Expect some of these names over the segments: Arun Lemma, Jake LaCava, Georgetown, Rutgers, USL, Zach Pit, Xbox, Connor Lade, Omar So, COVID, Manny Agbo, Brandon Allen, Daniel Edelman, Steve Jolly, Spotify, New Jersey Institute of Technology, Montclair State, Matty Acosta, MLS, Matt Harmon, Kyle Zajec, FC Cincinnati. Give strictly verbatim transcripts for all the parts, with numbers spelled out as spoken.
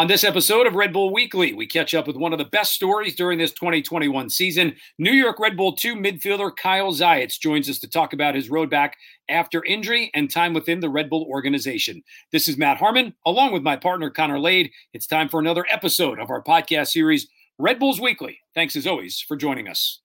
On this episode of Red Bull Weekly, we catch up with one of the best stories during this twenty twenty-one season. New York Red Bull two midfielder Kyle Zajec joins us to talk about his road back after injury and time within the Red Bull organization. This is Matt Harmon, along with my partner Connor Lade. It's time for another episode of our podcast series, Red Bulls Weekly. Thanks, as always, for joining us.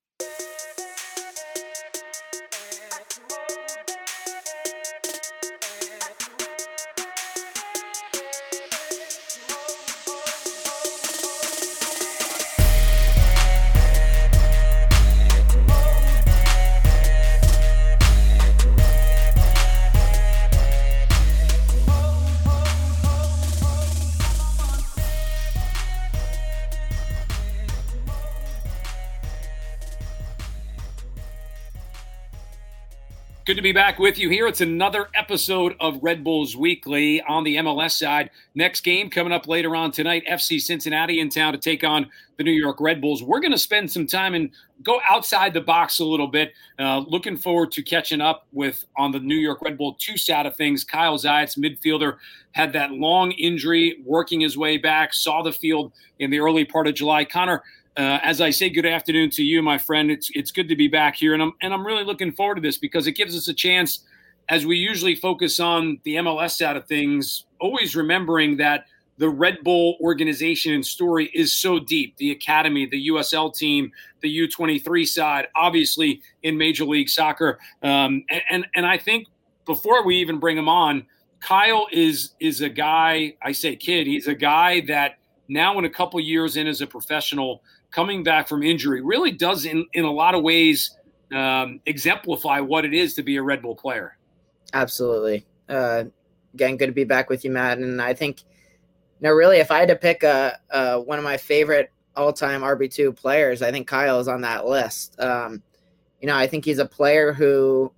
Good to be back with you here. It's another episode of Red Bulls Weekly on the M L S side. Next game coming up later on tonight, F C Cincinnati in town to take on the New York Red Bulls. We're going to spend some time and go outside the box a little bit. Uh, looking forward to catching up with, on the New York Red Bull two side of things, Kyle Zajec, midfielder, had that long injury, working his way back, saw the field in the early part of July. Connor, Uh, as I say, good afternoon to you, my friend. It's it's good to be back here, and I'm and I'm really looking forward to this because it gives us a chance, as we usually focus on the M L S side of things, always remembering that the Red Bull organization and story is so deep. The academy, the U S L team, the U twenty-three side, obviously in Major League Soccer, um, and, and and I think before we even bring him on, Kyle is is a guy. I say kid. He's a guy that now, in a couple years in as a professional, coming back from injury, really does in, in a lot of ways um, exemplify what it is to be a Red Bull player. Absolutely. Uh, again, good to be back with you, Matt. And I think, you know, really, if I had to pick a, a, one of my favorite all-time R B two players, I think Kyle is on that list. Um, you know, I think he's a player who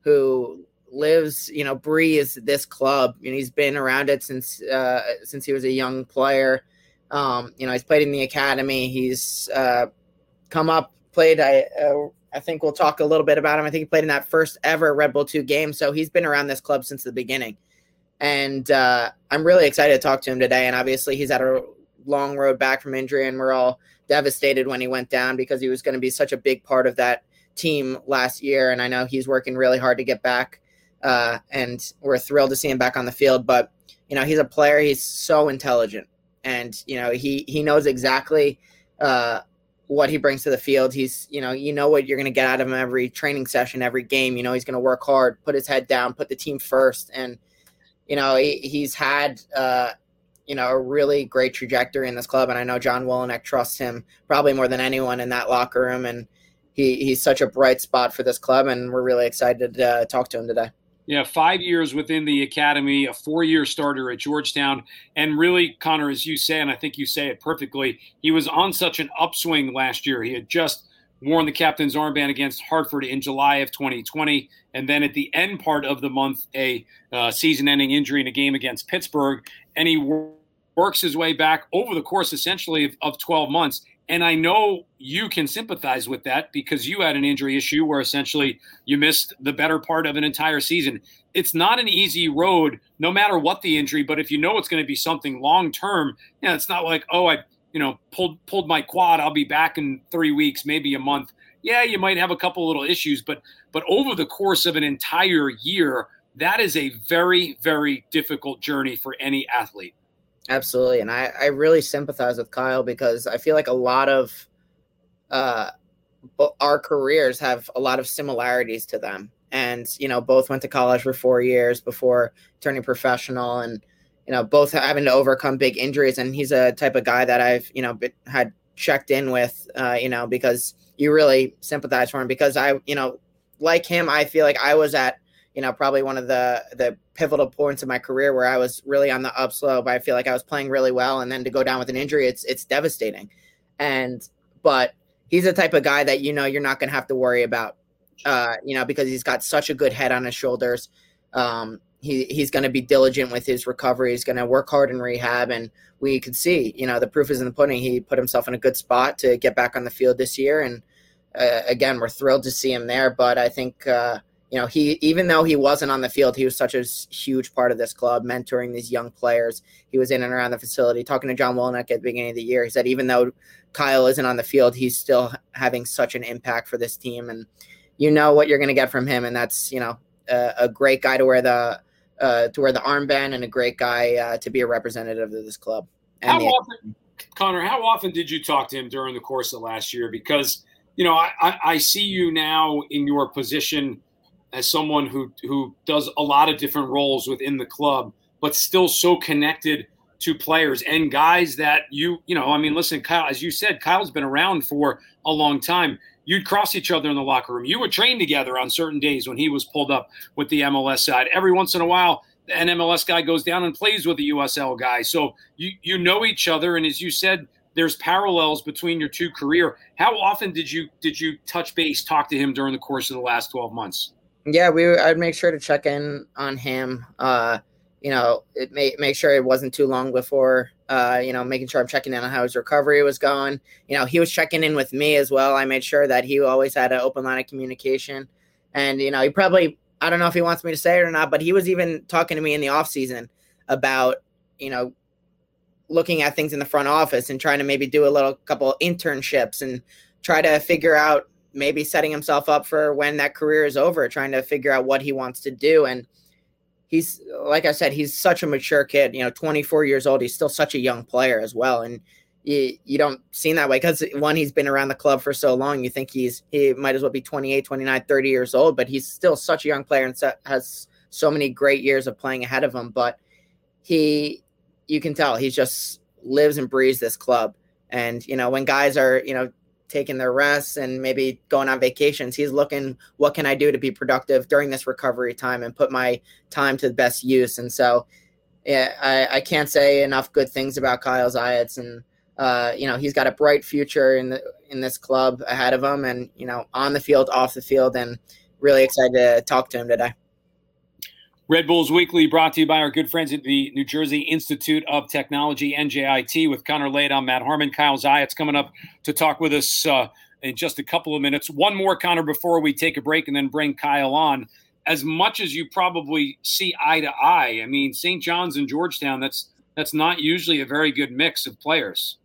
who lives, you know, breathes this club. And he's been around it since uh, since he was a young player. Um, you know, he's played in the academy. He's uh, come up, played. I uh, I think we'll talk a little bit about him. I think he played in that first ever Red Bull two game. So he's been around this club since the beginning. And uh, I'm really excited to talk to him today. And obviously he's had a long road back from injury, and we're all devastated when he went down because he was going to be such a big part of that team last year. And I know he's working really hard to get back. Uh, and we're thrilled to see him back on the field. But, you know, he's a player. He's so intelligent. And, you know, he, he knows exactly uh, what he brings to the field. He's, you know, you know what you're going to get out of him every training session, every game. You know, he's going to work hard, put his head down, put the team first. And, you know, he, he's had, uh, you know, a really great trajectory in this club. And I know John Wolyniec trusts him probably more than anyone in that locker room. And he, he's such a bright spot for this club. And we're really excited to uh, talk to him today. Yeah, five years within the academy, a four-year starter at Georgetown. And really, Connor, as you say, and I think you say it perfectly, he was on such an upswing last year. He had just worn the captain's armband against Hartford in July of twenty twenty. And then at the end part of the month, a uh, season-ending injury in a game against Pittsburgh. And he wor- works his way back over the course, essentially, of, of twelve months. And I know you can sympathize with that because you had an injury issue where essentially you missed the better part of an entire season. It's not an easy road, no matter what the injury, but if you know it's going to be something long-term, you know, it's not like, oh, I you know pulled pulled my quad, I'll be back in three weeks, maybe a month. Yeah, you might have a couple little issues, but but over the course of an entire year, that is a very, very difficult journey for any athlete. Absolutely. And I, I really sympathize with Kyle because I feel like a lot of uh, our careers have a lot of similarities to them. And, you know, both went to college for four years before turning professional and, you know, both having to overcome big injuries. And he's a type of guy that I've, you know, been, had checked in with, uh, you know, because you really sympathize for him because I, you know, like him, I feel like I was at, you know, probably one of the, the pivotal points of my career where I was really on the upslope. I feel like I was playing really well. And then to go down with an injury, it's, it's devastating. And, but he's the type of guy that, you know, you're not going to have to worry about, uh, you know, because he's got such a good head on his shoulders. Um, he, he's going to be diligent with his recovery. He's going to work hard in rehab. And we could see, you know, the proof is in the pudding. He put himself in a good spot to get back on the field this year. And uh, again, we're thrilled to see him there, but I think, uh, you know, he, even though he wasn't on the field, he was such a huge part of this club, mentoring these young players. He was in and around the facility. Talking to John Wolyniec at the beginning of the year, he said even though Kyle isn't on the field, he's still having such an impact for this team. And you know what you're going to get from him, and that's, you know, a, a great guy to wear the uh, to wear the armband, and a great guy uh, to be a representative of this club. And how the- often, Connor, how often did you talk to him during the course of last year? Because, you know, I, I, I see you now in your position as someone who, who does a lot of different roles within the club, but still so connected to players and guys that you, you know, I mean, listen, Kyle, as you said, Kyle's been around for a long time. You'd cross each other in the locker room. You would train together on certain days when he was pulled up with the M L S side. Every once in a while, an M L S guy goes down and plays with a U S L guy. So you, you know each other. And as you said, there's parallels between your two career. How often did you, did you touch base, talk to him during the course of the last twelve months? Yeah, we. I'd make sure to check in on him. Uh, you know, it may, make sure it wasn't too long before. Uh, you know, making sure I'm checking in on how his recovery was going. You know, he was checking in with me as well. I made sure that he always had an open line of communication. And you know, he probably, I don't know if he wants me to say it or not, but he was even talking to me in the off season about, you know, looking at things in the front office and trying to maybe do a little couple internships and try to figure out, maybe setting himself up for when that career is over, trying to figure out what he wants to do. And he's, like I said, he's such a mature kid, you know, twenty-four years old. He's still such a young player as well. And you, you don't see him that way because, one, he's been around the club for so long. You think he's, he might as well be twenty-eight, twenty-nine, thirty years old, but he's still such a young player and so, has so many great years of playing ahead of him. But he, you can tell he just lives and breathes this club. And, you know, when guys are, you know, taking their rests and maybe going on vacations, he's looking, what can I do to be productive during this recovery time and put my time to the best use? And so, yeah, I, I can't say enough good things about Kyle Zajec. And, uh, you know, he's got a bright future in the, in this club ahead of him, and, you know, on the field, off the field, and really excited to talk to him today. Red Bulls Weekly brought to you by our good friends at the New Jersey Institute of Technology, N J I T, with Connor Lade. I'm Matt Harmon. Kyle Zajec coming up to talk with us uh, in just a couple of minutes. One more, Connor, before we take a break and then bring Kyle on. As much as you probably see eye to eye, I mean, Saint John's and Georgetown, that's that's not usually a very good mix of players.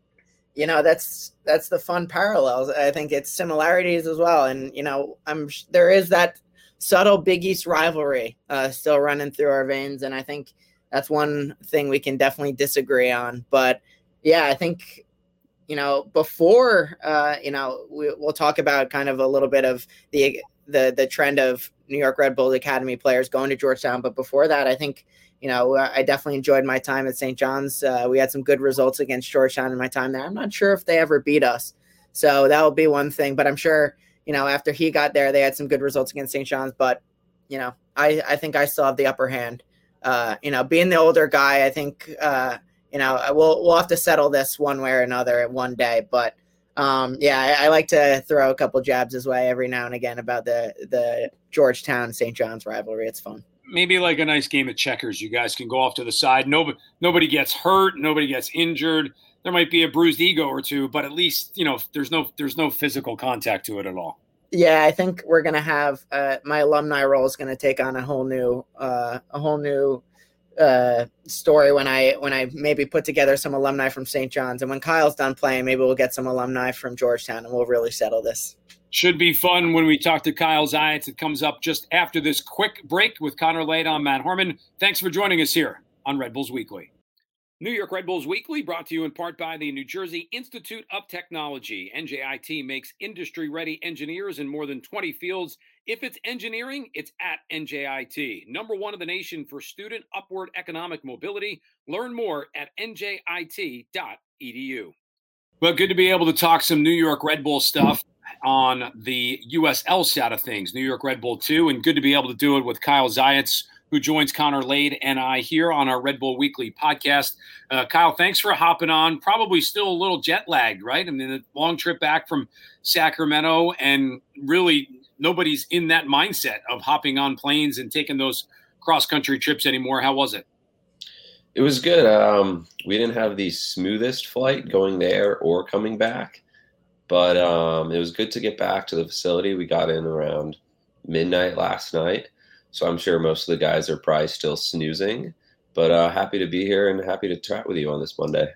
You know, that's that's the fun parallels. I think it's similarities as well. And, you know, I'm there is that subtle Big East rivalry uh, still running through our veins. And I think that's one thing we can definitely disagree on. But, yeah, I think, you know, before, uh, you know, we, we'll talk about kind of a little bit of the, the the trend of New York Red Bull Academy players going to Georgetown. But before that, I think, you know, I definitely enjoyed my time at Saint John's. Uh, we had some good results against Georgetown in my time there. I'm not sure if they ever beat us. So that will be one thing. But I'm sure – you know, after he got there, they had some good results against Saint John's, but, you know, I, I think I still have the upper hand. Uh, you know, being the older guy, I think, uh, you know, we'll, we'll have to settle this one way or another one day. But, um, yeah, I, I like to throw a couple jabs his way every now and again about the, the Georgetown-Saint John's rivalry. It's fun. Maybe like a nice game of checkers. You guys can go off to the side. Nobody, nobody gets hurt. Nobody gets injured. There might be a bruised ego or two, but at least, you know, there's no there's no physical contact to it at all. Yeah, I think we're gonna have uh, my alumni role is gonna take on a whole new uh, a whole new uh, story when I when I maybe put together some alumni from Saint John's, and when Kyle's done playing, maybe we'll get some alumni from Georgetown, and we'll really settle this. Should be fun when we talk to Kyle Zajec. It comes up just after this quick break with Connor Lade. I'm Matt Harmon. Thanks for joining us here on Red Bulls Weekly. New York Red Bulls Weekly brought to you in part by the New Jersey Institute of Technology. N J I T makes industry-ready engineers in more than twenty fields. If it's engineering, it's at N J I T. Number one in the nation for student upward economic mobility. Learn more at N J I T dot E D U. Well, good to be able to talk some New York Red Bull stuff on the U S L side of things, New York Red Bull two, and good to be able to do it with Kyle Zajec, who joins Connor Lade and I here on our Red Bull Weekly podcast. Uh, Kyle, thanks for hopping on. Probably still a little jet lagged, right? I mean, the long trip back from Sacramento, and really nobody's in that mindset of hopping on planes and taking those cross-country trips anymore. How was it? It was good. Um, we didn't have the smoothest flight going there or coming back, but um, it was good to get back to the facility. We got in around midnight last night. So I'm sure most of the guys are probably still snoozing, but uh, happy to be here and happy to chat with you on this Monday.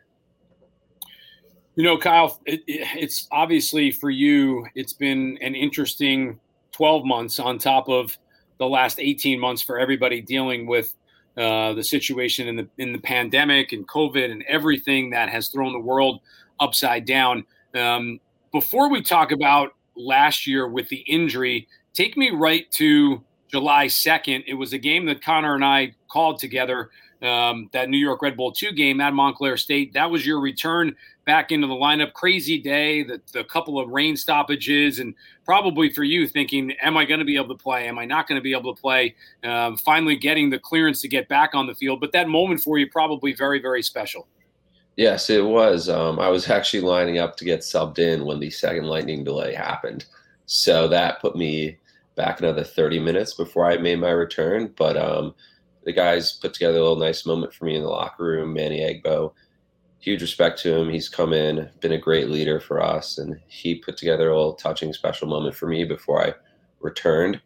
You know, Kyle, it, it's obviously for you, it's been an interesting twelve months on top of the last eighteen months for everybody dealing with uh, the situation in the in the pandemic and COVID and everything that has thrown the world upside down. Um, before we talk about last year with the injury, take me right to July second. It was a game that Connor and I called together, um, that New York Red Bull two game at Montclair State. That was your return back into the lineup. Crazy day, the, the couple of rain stoppages, and probably for you thinking, am I going to be able to play? Am I not going to be able to play? Um, finally getting the clearance to get back on the field. But that moment for you probably very, very special. Yes, it was. Um, I was actually lining up to get subbed in when the second lightning delay happened. So that put me back another thirty minutes before I made my return. But um, the guys put together a little nice moment for me in the locker room. Manny Agbo, huge respect to him. He's come in, been a great leader for us. And he put together a little touching special moment for me before I returned.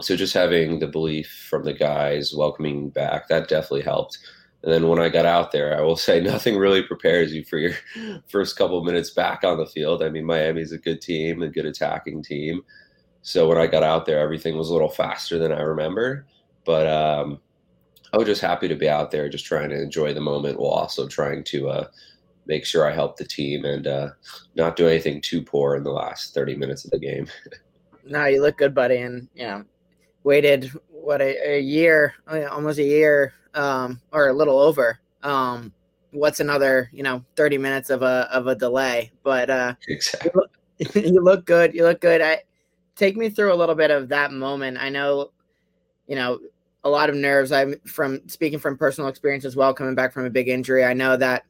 So just having the belief from the guys welcoming back, that definitely helped. And then when I got out there, I will say nothing really prepares you for your first couple of minutes back on the field. I mean, Miami's a good team, a good attacking team. So when I got out there, everything was a little faster than I remembered. But um, I was just happy to be out there, just trying to enjoy the moment while also trying to uh, make sure I help the team and uh, not do anything too poor in the last thirty minutes of the game. No, you look good, buddy. And, you know, waited, what, a, a year, almost a year. Um, or a little over. Um, what's another, you know, thirty minutes of a of a delay? But uh, exactly. you, look, you look good. You look good. I take me through a little bit of that moment. I know, you know, a lot of nerves. I'm from speaking from personal experience as well. Coming back from a big injury, I know that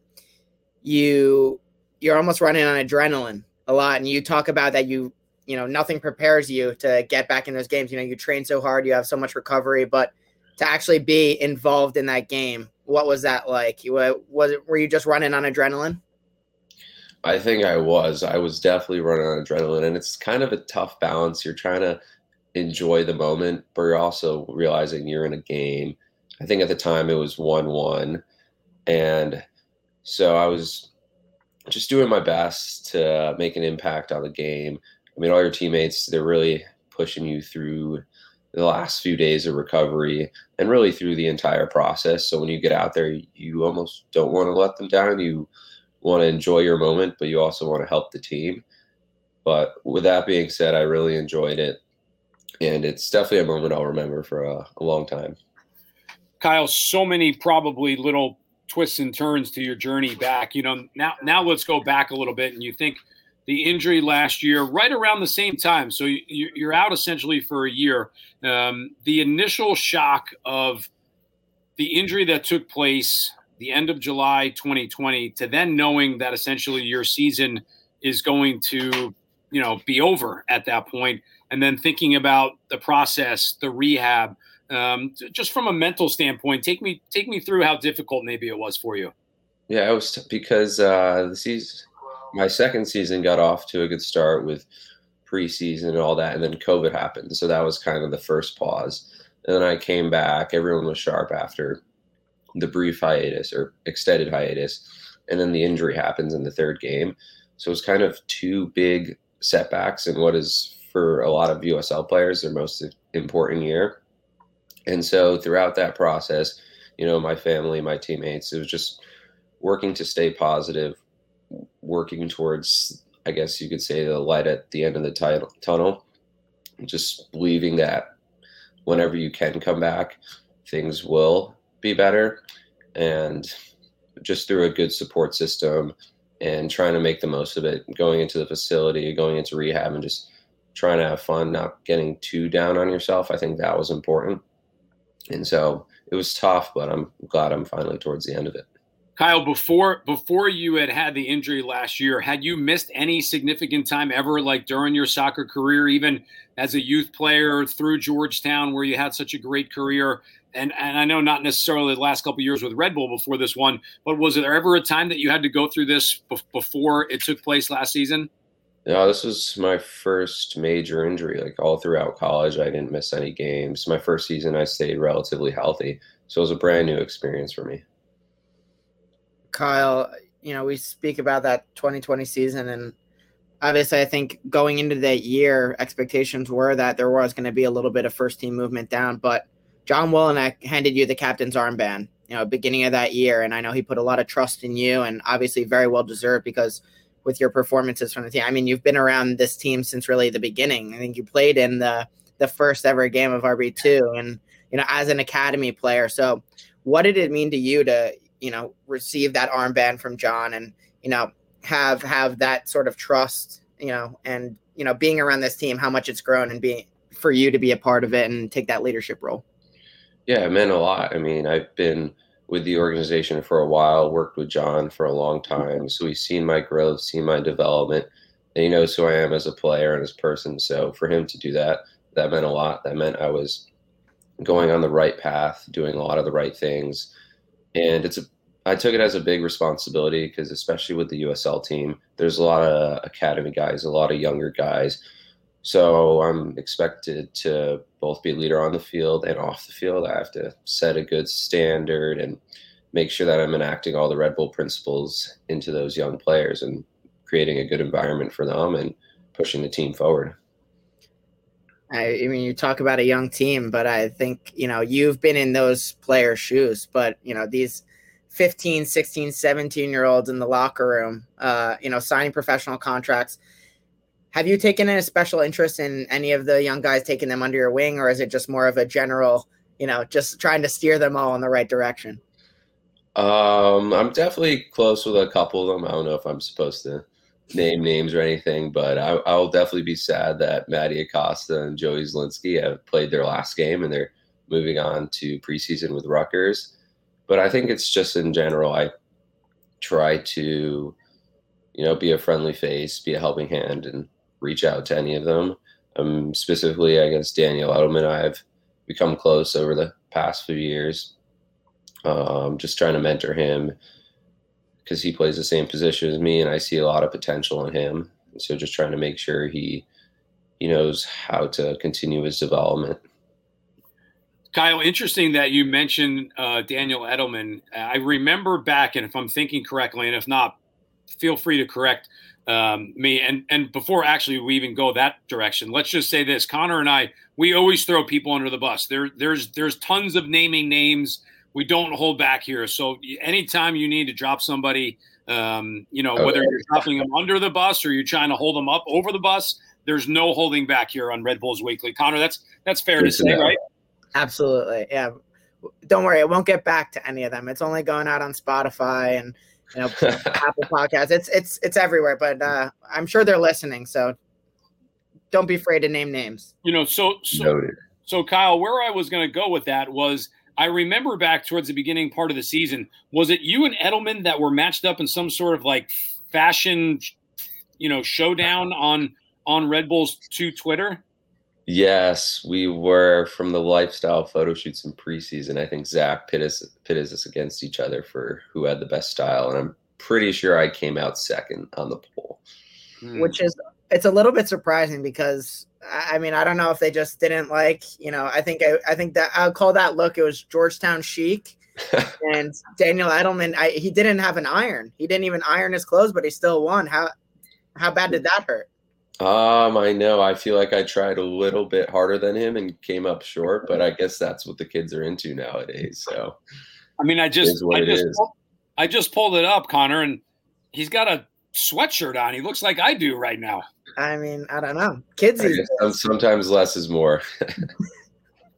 you you're almost running on adrenaline a lot. And you talk about that. You you know, nothing prepares you to get back in those games. You know, you train so hard. You have so much recovery, but to actually be involved in that game, what was that like? You were, was it, were you just running on adrenaline? I think I was. I was definitely running on adrenaline, and it's kind of a tough balance. You're trying to enjoy the moment, but you're also realizing you're in a game. I think at the time it was one one, and so I was just doing my best to make an impact on the game. I mean, all your teammates, they're really pushing you through the last few days of recovery and really through the entire process. So when you get out there, you almost don't want to let them down. You want to enjoy your moment, but you also want to help the team. But with that being said, I really enjoyed it. And it's definitely a moment I'll remember for a, a long time. Kyle, so many probably little twists and turns to your journey back. You know, now, now let's go back a little bit. And you think the injury last year, right around the same time. So you're out essentially for a year. Um, the initial shock of the injury that took place the end of July twenty twenty to then knowing that essentially your season is going to, you know, be over at that point, and then thinking about the process, the rehab, um, just from a mental standpoint, take me take me through how difficult maybe it was for you. Yeah, it was t- because uh, the season – my second season got off to a good start with preseason and all that, and then COVID happened. So that was kind of the first pause. And then I came back. Everyone was sharp after the brief hiatus or extended hiatus. And then the injury happens in the third game. So it's kind of two big setbacks in what is, for a lot of U S L players, their most important year. And so throughout that process, you know, my family, my teammates, it was just working to stay positive, working towards, I guess you could say, the light at the end of the t- tunnel, just believing that whenever you can come back, things will be better, and just through a good support system and trying to make the most of it, going into the facility, going into rehab, and just trying to have fun, not getting too down on yourself. I think that was important. And so it was tough, but I'm glad I'm finally towards the end of it. Kyle, before before you had had the injury last year, had you missed any significant time ever, like during your soccer career, even as a youth player through Georgetown, where you had such a great career? And and I know not necessarily the last couple of years with Red Bull before this one, but was there ever a time that you had to go through this before it took place last season? No, this was my first major injury. Like all throughout college, I didn't miss any games. My first season, I stayed relatively healthy. So it was a brand new experience for me. Kyle, you know, we speak about that twenty twenty season, and obviously I think going into that year, expectations were that there was going to be a little bit of first team movement down, but John Wolyniec handed you the captain's armband, you know, beginning of that year. And I know he put a lot of trust in you, and obviously very well deserved because with your performances from the team. I mean, you've been around this team since really the beginning. I think you played in the, the first ever game of R B two and, you know, as an academy player. So what did it mean to you to, you know, receive that armband from John and, you know, have, have that sort of trust, you know, and, you know, being around this team, how much it's grown and being for you to be a part of it and take that leadership role? Yeah, it meant a lot. I mean, I've been with the organization for a while, worked with John for a long time. So he's seen my growth, seen my development, and he knows who I am as a player and as a person. So for him to do that, that meant a lot. That meant I was going on the right path, doing a lot of the right things. And it's a, I took it as a big responsibility because especially with the U S L team, there's a lot of academy guys, a lot of younger guys. So I'm expected to both be a leader on the field and off the field. I have to set a good standard and make sure that I'm enacting all the Red Bull principles into those young players and creating a good environment for them and pushing the team forward. I, I mean, you talk about a young team, but I think, you know, you've been in those players' shoes, but, you know, these fifteen, sixteen, seventeen year olds in the locker room, uh, you know, signing professional contracts. Have you taken a special interest in any of the young guys, taking them under your wing, or is it just more of a general, you know, just trying to steer them all in the right direction? Um, I'm definitely close with a couple of them. I don't know if I'm supposed to name names or anything, but I, I'll definitely be sad that Matty Acosta and Joey Zielinski have played their last game and they're moving on to preseason with Rutgers. But I think it's just in general, I try to, you know, be a friendly face, be a helping hand, and reach out to any of them. Um, specifically against Daniel Edelman, I've become close over the past few years. Um, just trying to mentor him because he plays the same position as me, and I see a lot of potential in him. So just trying to make sure he he knows how to continue his development. Kyle, interesting that you mentioned uh, Daniel Edelman. I remember back, and if I'm thinking correctly, and if not, feel free to correct um, me. And and before actually we even go that direction, let's just say this. Connor and I, we always throw people under the bus. There, there's there's tons of naming names. We don't hold back here. So anytime you need to drop somebody, um, you know, whether you're dropping them under the bus or you're trying to hold them up over the bus, there's no holding back here on Red Bulls Weekly. Connor, that's that's fair to say, right? Absolutely. Yeah. Don't worry. It won't get back to any of them. It's only going out on Spotify and – you know, Apple Podcasts. It's it's it's everywhere, but uh, I'm sure they're listening. So don't be afraid to name names. You know, so so, so Kyle, where I was going to go with that was I remember back towards the beginning part of the season. Was it you and Edelman that were matched up in some sort of like fashion, you know, showdown on on Red Bull's two Twitter? Yes, we were from the lifestyle photo shoots in preseason. I think Zach Pit is, Pit is us against each other for who had the best style. And I'm pretty sure I came out second on the poll. Which is, it's a little bit surprising because, I mean, I don't know if they just didn't like, you know, I think I, I think that I'll call that look. It was Georgetown chic. And Daniel Edelman, I, he didn't have an iron. He didn't even iron his clothes, but he still won. How, how bad did that hurt? Um, I know. I feel like I tried a little bit harder than him and came up short, but I guess that's what the kids are into nowadays. So, I mean, I just, I just, pulled, I just pulled it up, Connor, and he's got a sweatshirt on. He looks like I do right now. I mean, I don't know. Kids. Sometimes less is more.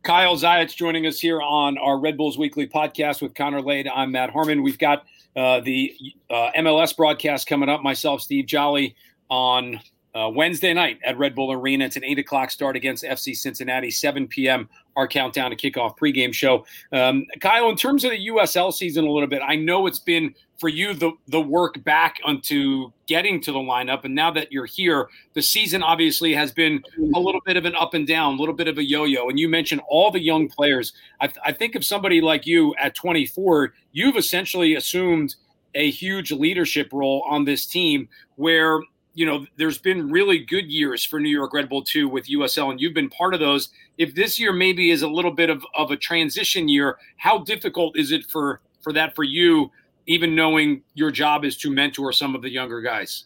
Kyle Zajec joining us here on our Red Bulls Weekly podcast with Connor Lade. I'm Matt Harmon. We've got uh, the uh, M L S broadcast coming up. Myself, Steve Jolly on Uh, Wednesday night at Red Bull Arena. It's an eight o'clock start against F C Cincinnati, seven p.m., our countdown to kickoff pregame show. Um, Kyle, in terms of the U S L season a little bit, I know it's been for you the, the work back onto getting to the lineup. And now that you're here, the season obviously has been a little bit of an up and down, a little bit of a yo-yo. And you mentioned all the young players. I, th- I think of somebody like you at twenty-four, you've essentially assumed a huge leadership role on this team where – you know, there's been really good years for New York Red Bull two with U S L, and you've been part of those. If this year maybe is a little bit of, of a transition year, how difficult is it for, for that for you, even knowing your job is to mentor some of the younger guys?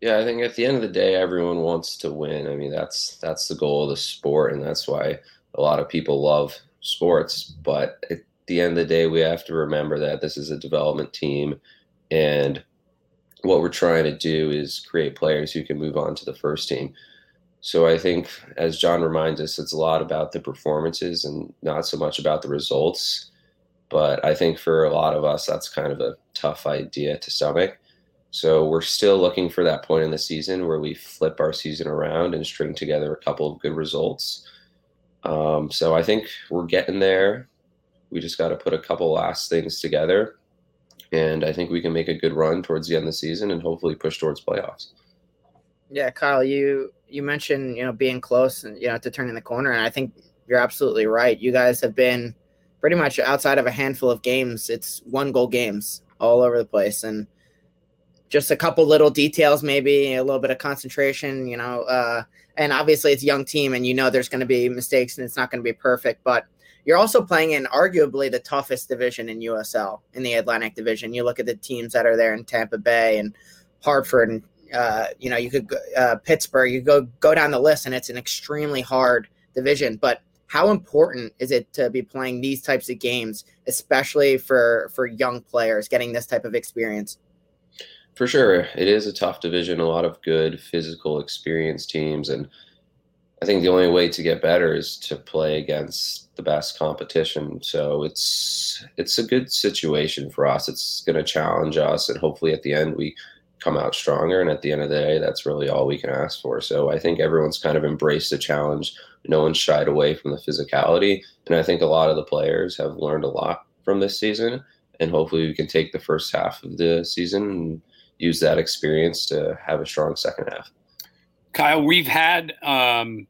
Yeah, I think at the end of the day, everyone wants to win. I mean, that's that's the goal of the sport, and that's why a lot of people love sports. But at the end of the day, we have to remember that this is a development team, and what we're trying to do is create players who can move on to the first team. So I think, as John reminds us, it's a lot about the performances and not so much about the results. But I think for a lot of us, that's kind of a tough idea to stomach. So we're still looking for that point in the season where we flip our season around and string together a couple of good results. Um, so I think we're getting there. We just got to put a couple last things together. And I think we can make a good run towards the end of the season and hopefully push towards playoffs. Yeah, Kyle, you you mentioned, you know, being close and, you know, to turning the corner. And I think you're absolutely right. You guys have been pretty much outside of a handful of games. It's one goal games all over the place. And just a couple little details, maybe a little bit of concentration, you know, uh, and obviously it's a young team and, you know, there's going to be mistakes and it's not going to be perfect, but you're also playing in arguably the toughest division in U S L, in the Atlantic Division. You look at the teams that are there in Tampa Bay and Hartford, and uh, you know, you could go, uh, Pittsburgh. You go go down the list, and it's an extremely hard division. But how important is it to be playing these types of games, especially for for young players getting this type of experience? For sure, it is a tough division. A lot of good physical, experienced teams, and I think the only way to get better is to play against the best competition. So it's it's a good situation for us. It's going to challenge us, and hopefully at the end we come out stronger. And at the end of the day, that's really all we can ask for. So I think everyone's kind of embraced the challenge. No one shied away from the physicality. And I think a lot of the players have learned a lot from this season. And hopefully we can take the first half of the season and use that experience to have a strong second half. Kyle, we've had um,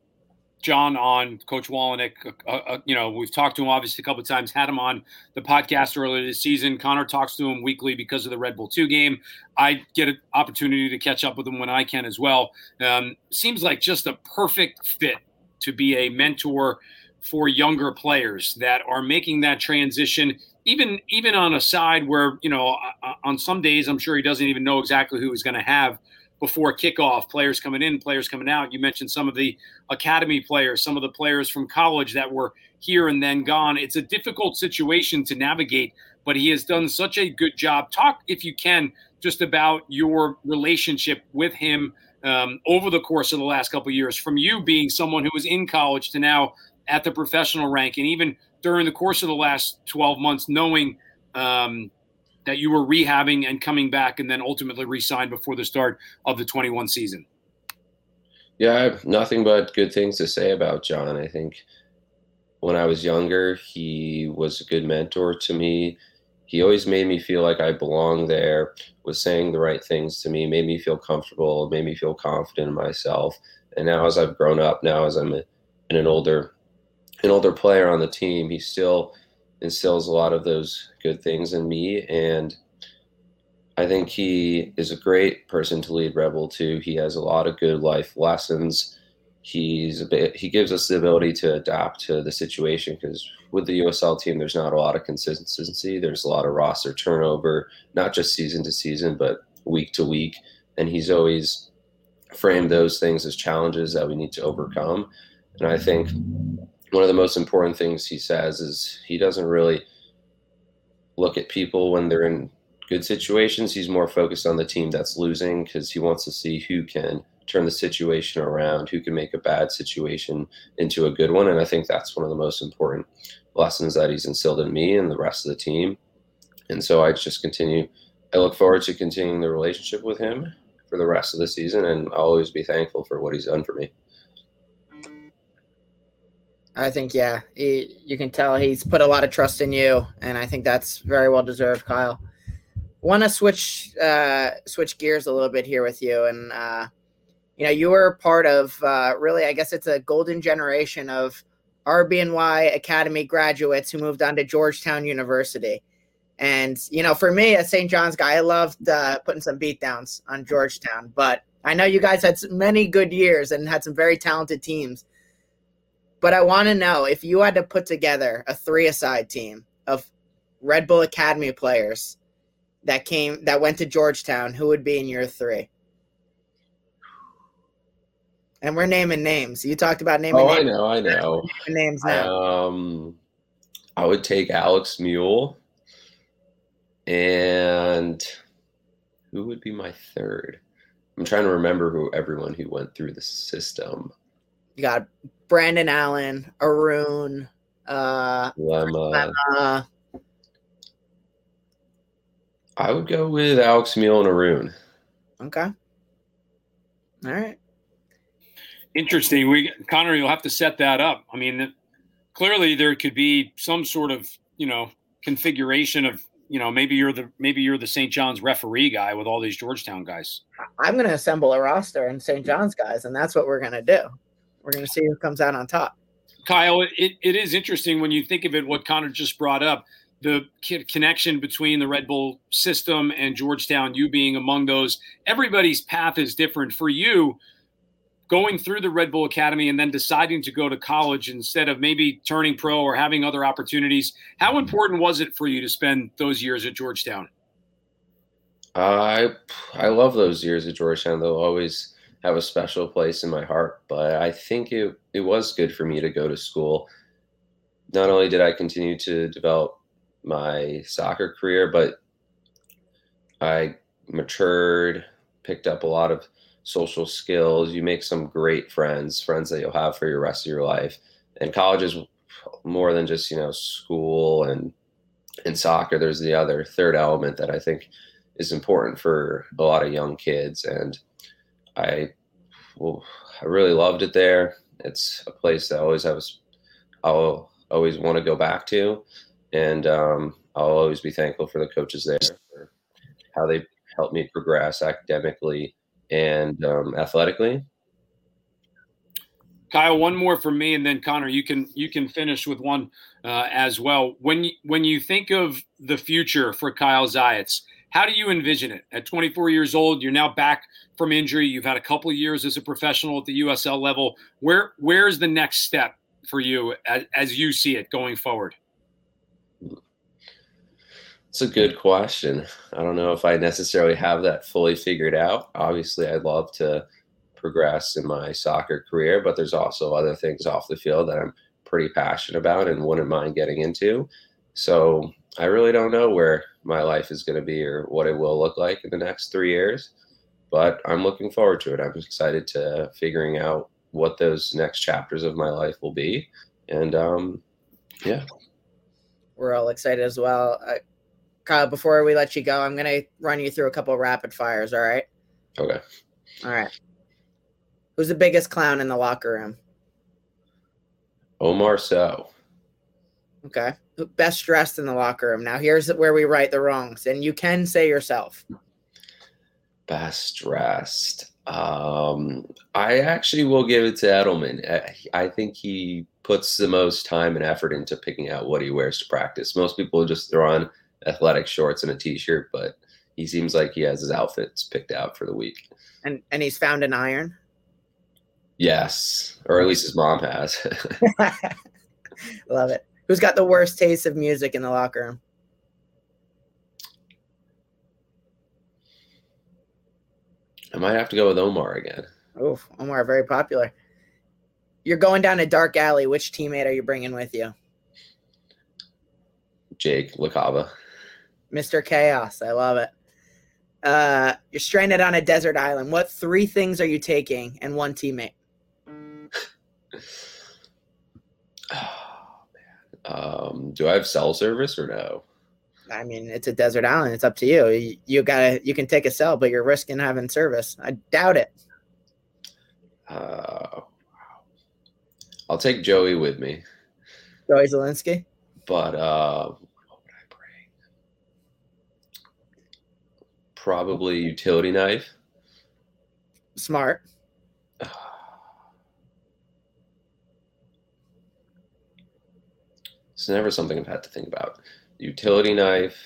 John on, Coach Wolyniec. Uh, uh, you know, we've talked to him obviously a couple of times, had him on the podcast earlier this season. Connor talks to him weekly because of the Red Bull two game. I get an opportunity to catch up with him when I can as well. Um, seems like just a perfect fit to be a mentor for younger players that are making that transition, even even on a side where, you know, on some days I'm sure he doesn't even know exactly who he's going to have before kickoff, players coming in, players coming out. You mentioned some of the academy players, some of the players from college that were here and then gone. It's a difficult situation to navigate, but he has done such a good job. Talk, if you can, just about your relationship with him um, over the course of the last couple of years, from you being someone who was in college to now at the professional rank, and even during the course of the last twelve months, knowing um, – that you were rehabbing and coming back and then ultimately re-signed before the start of the twenty-one season? Yeah, I have nothing but good things to say about John. I think when I was younger, he was a good mentor to me. He always made me feel like I belonged there, was saying the right things to me, made me feel comfortable, made me feel confident in myself. And now as I've grown up, now as I'm in an older, an older player on the team, he still instills a lot of those good things in me, and I think he is a great person to lead Red Bull two. He has a lot of good life lessons. He's a bit, he gives us the ability to adapt to the situation, because with the U S L team, there's not a lot of consistency. There's a lot of roster turnover, not just season to season, but week to week. And he's always framed those things as challenges that we need to overcome. And I think one of the most important things he says is he doesn't really look at people when they're in good situations. He's more focused on the team that's losing, because he wants to see who can turn the situation around, who can make a bad situation into a good one. And I think that's one of the most important lessons that he's instilled in me and the rest of the team. And so I just continue. I look forward to continuing the relationship with him for the rest of the season, and I'll always be thankful for what he's done for me. I think, yeah, he, you can tell he's put a lot of trust in you, and I think that's very well deserved, Kyle. Want to switch uh, switch gears a little bit here with you, and uh, you know, you were part of uh, really, I guess it's a golden generation of R B N Y Academy graduates who moved on to Georgetown University, And, you know, for me, as Saint John's guy, I loved uh, putting some beatdowns on Georgetown. But I know you guys had many good years and had some very talented teams. But I want to know, if you had to put together a three-a-side team of Red Bull Academy players that came that went to Georgetown, who would be in your three? And we're naming names. You talked about naming oh, names. Oh, I know, I know. Names now. Um, I would take Alex Muyl. And who would be my third? I'm trying to remember who everyone who went through the system. You got Brandon Allen, Arun, uh, Lemma. Lemma. I would go with Alex Muyl and Arun. Okay. All right. Interesting. We Connor, you'll have to set that up. I mean, the, clearly there could be some sort of, you know, configuration of, you know, maybe you're the maybe you're the Saint John's referee guy with all these Georgetown guys. I'm going to assemble a roster and Saint John's guys, and that's what we're going to do. We're going to see who comes out on top. Kyle, it, it is interesting when you think of it, what Connor just brought up, the connection between the Red Bull system and Georgetown, you being among those. Everybody's path is different. For you, going through the Red Bull Academy and then deciding to go to college instead of maybe turning pro or having other opportunities, how important was it for you to spend those years at Georgetown? I I love those years at Georgetown. They'll always have a special place in my heart, but I think it, it was good for me to go to school. Not only did I continue to develop my soccer career, but I matured, picked up a lot of social skills. You make some great friends, friends that you'll have for your rest of your life. And college is more than just, you know, school and, and soccer. There's the other third element that I think is important for a lot of young kids. And I, well, I really loved it there. It's a place that I always have, I'll always want to go back to. And um, I'll always be thankful for the coaches there, for how they helped me progress academically and um, athletically. Kyle, one more from me, and then Connor, you can you can finish with one uh, as well. When you, when you think of the future for Kyle Zajec, how do you envision it? At twenty-four years old, you're now back from injury. You've had a couple of years as a professional at the U S L level. Where where's the next step for you as, as you see it going forward? It's a good question. I don't know if I necessarily have that fully figured out. Obviously, I'd love to progress in my soccer career, but there's also other things off the field that I'm pretty passionate about and wouldn't mind getting into. So I really don't know where my life is going to be or what it will look like in the next three years, but I'm looking forward to it. I'm excited to figuring out what those next chapters of my life will be. And um, yeah. We're all excited as well. I- Kyle, before we let you go, I'm going to run you through a couple of rapid fires, all right? Okay. All right. Who's the biggest clown in the locker room? Omar So. Okay. Best dressed in the locker room. Now, here's where we right the wrongs, and you can say yourself. Best dressed. Um, I actually will give it to Edelman. I think he puts the most time and effort into picking out what he wears to practice. Most people just throw on athletic shorts and a t-shirt, but he seems like he has his outfits picked out for the week. And and he's found an iron? Yes, or at least his mom has. Love it. Who's got the worst taste of music in the locker room? I might have to go with Omar again. Oh, Omar, very popular. You're going down a dark alley. Which teammate are you bringing with you? Jake LaCava. Mister Chaos. I love it. Uh, you're stranded on a desert island. What three things are you taking and one teammate? Oh, man. Um, do I have cell service or no? I mean, it's a desert island. It's up to you. You, you gotta, you can take a cell, but you're risking having service. I doubt it. Uh, I'll take Joey with me. Joey Zielinski? But uh, what would I bring? Probably a utility knife. Smart. Uh, it's never something I've had to think about. Utility knife,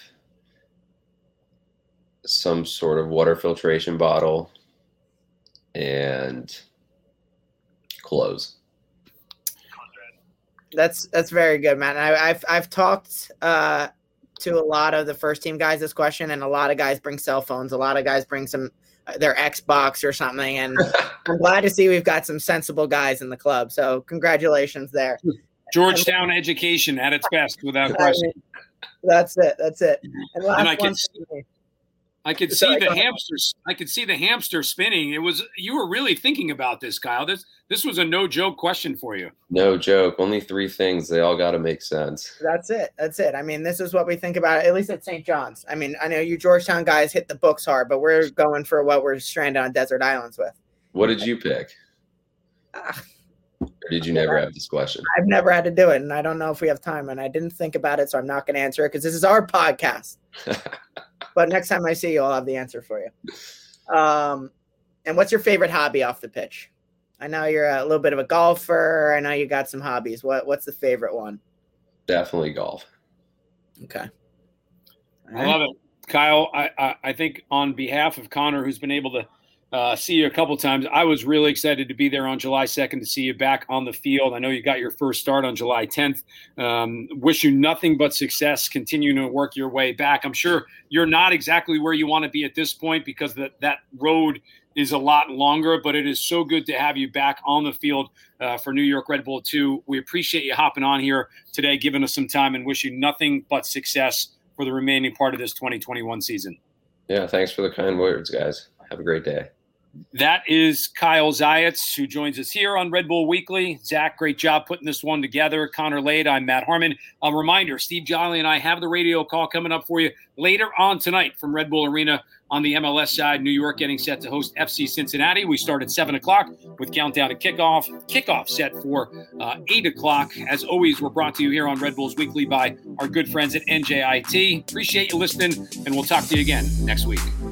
some sort of water filtration bottle and clothes. That's that's very good, man. I, I've I've talked uh, to a lot of the first team guys this question, and a lot of guys bring cell phones. A lot of guys bring some their Xbox or something, and I'm glad to see we've got some sensible guys in the club. So congratulations there. Georgetown and, education at its best, without question. I mean, that's it. That's it. And, and I could see, I could Sorry, see the hamster. I could see the hamster spinning. It was you were really thinking about this, Kyle. This this was a no joke question for you. No joke. Only three things. They all got to make sense. That's it. That's it. I mean, this is what we think about. At least at Saint John's. I mean, I know you Georgetown guys hit the books hard, but we're going for what we're stranded on desert islands with. What did you pick? Uh, Or did you never have this question? I've never had to do it, and I don't know if we have time, and I didn't think about it, so I'm not going to answer it because this is our podcast. But next time I see you, I'll have the answer for you. Um, and what's your favorite hobby off the pitch? I know you're a little bit of a golfer. I know you got some hobbies. What What's the favorite one? Definitely golf. Okay. All I right. love it. Kyle, I, I, I think on behalf of Connor, who's been able to – Uh, see you a couple times. I was really excited to be there on July second to see you back on the field. I know you got your first start on July tenth. Um, wish you nothing but success. Continue to work your way back. I'm sure you're not exactly where you want to be at this point because that that road is a lot longer, but it is so good to have you back on the field uh, for New York Red Bull two. We appreciate you hopping on here today, giving us some time, and wish you nothing but success for the remaining part of this twenty twenty-one season. Yeah, thanks for the kind words, guys. Have a great day. That is Kyle Zajec, who joins us here on Red Bull Weekly. Zach, great job putting this one together. Connor Lade, I'm Matt Harmon. A reminder, Steve Jolly and I have the radio call coming up for you later on tonight from Red Bull Arena on the M L S side. New York getting set to host F C Cincinnati. We start at seven o'clock with countdown to kickoff. Kickoff set for uh, eight o'clock. As always, we're brought to you here on Red Bulls Weekly by our good friends at N J I T. Appreciate you listening, and we'll talk to you again next week.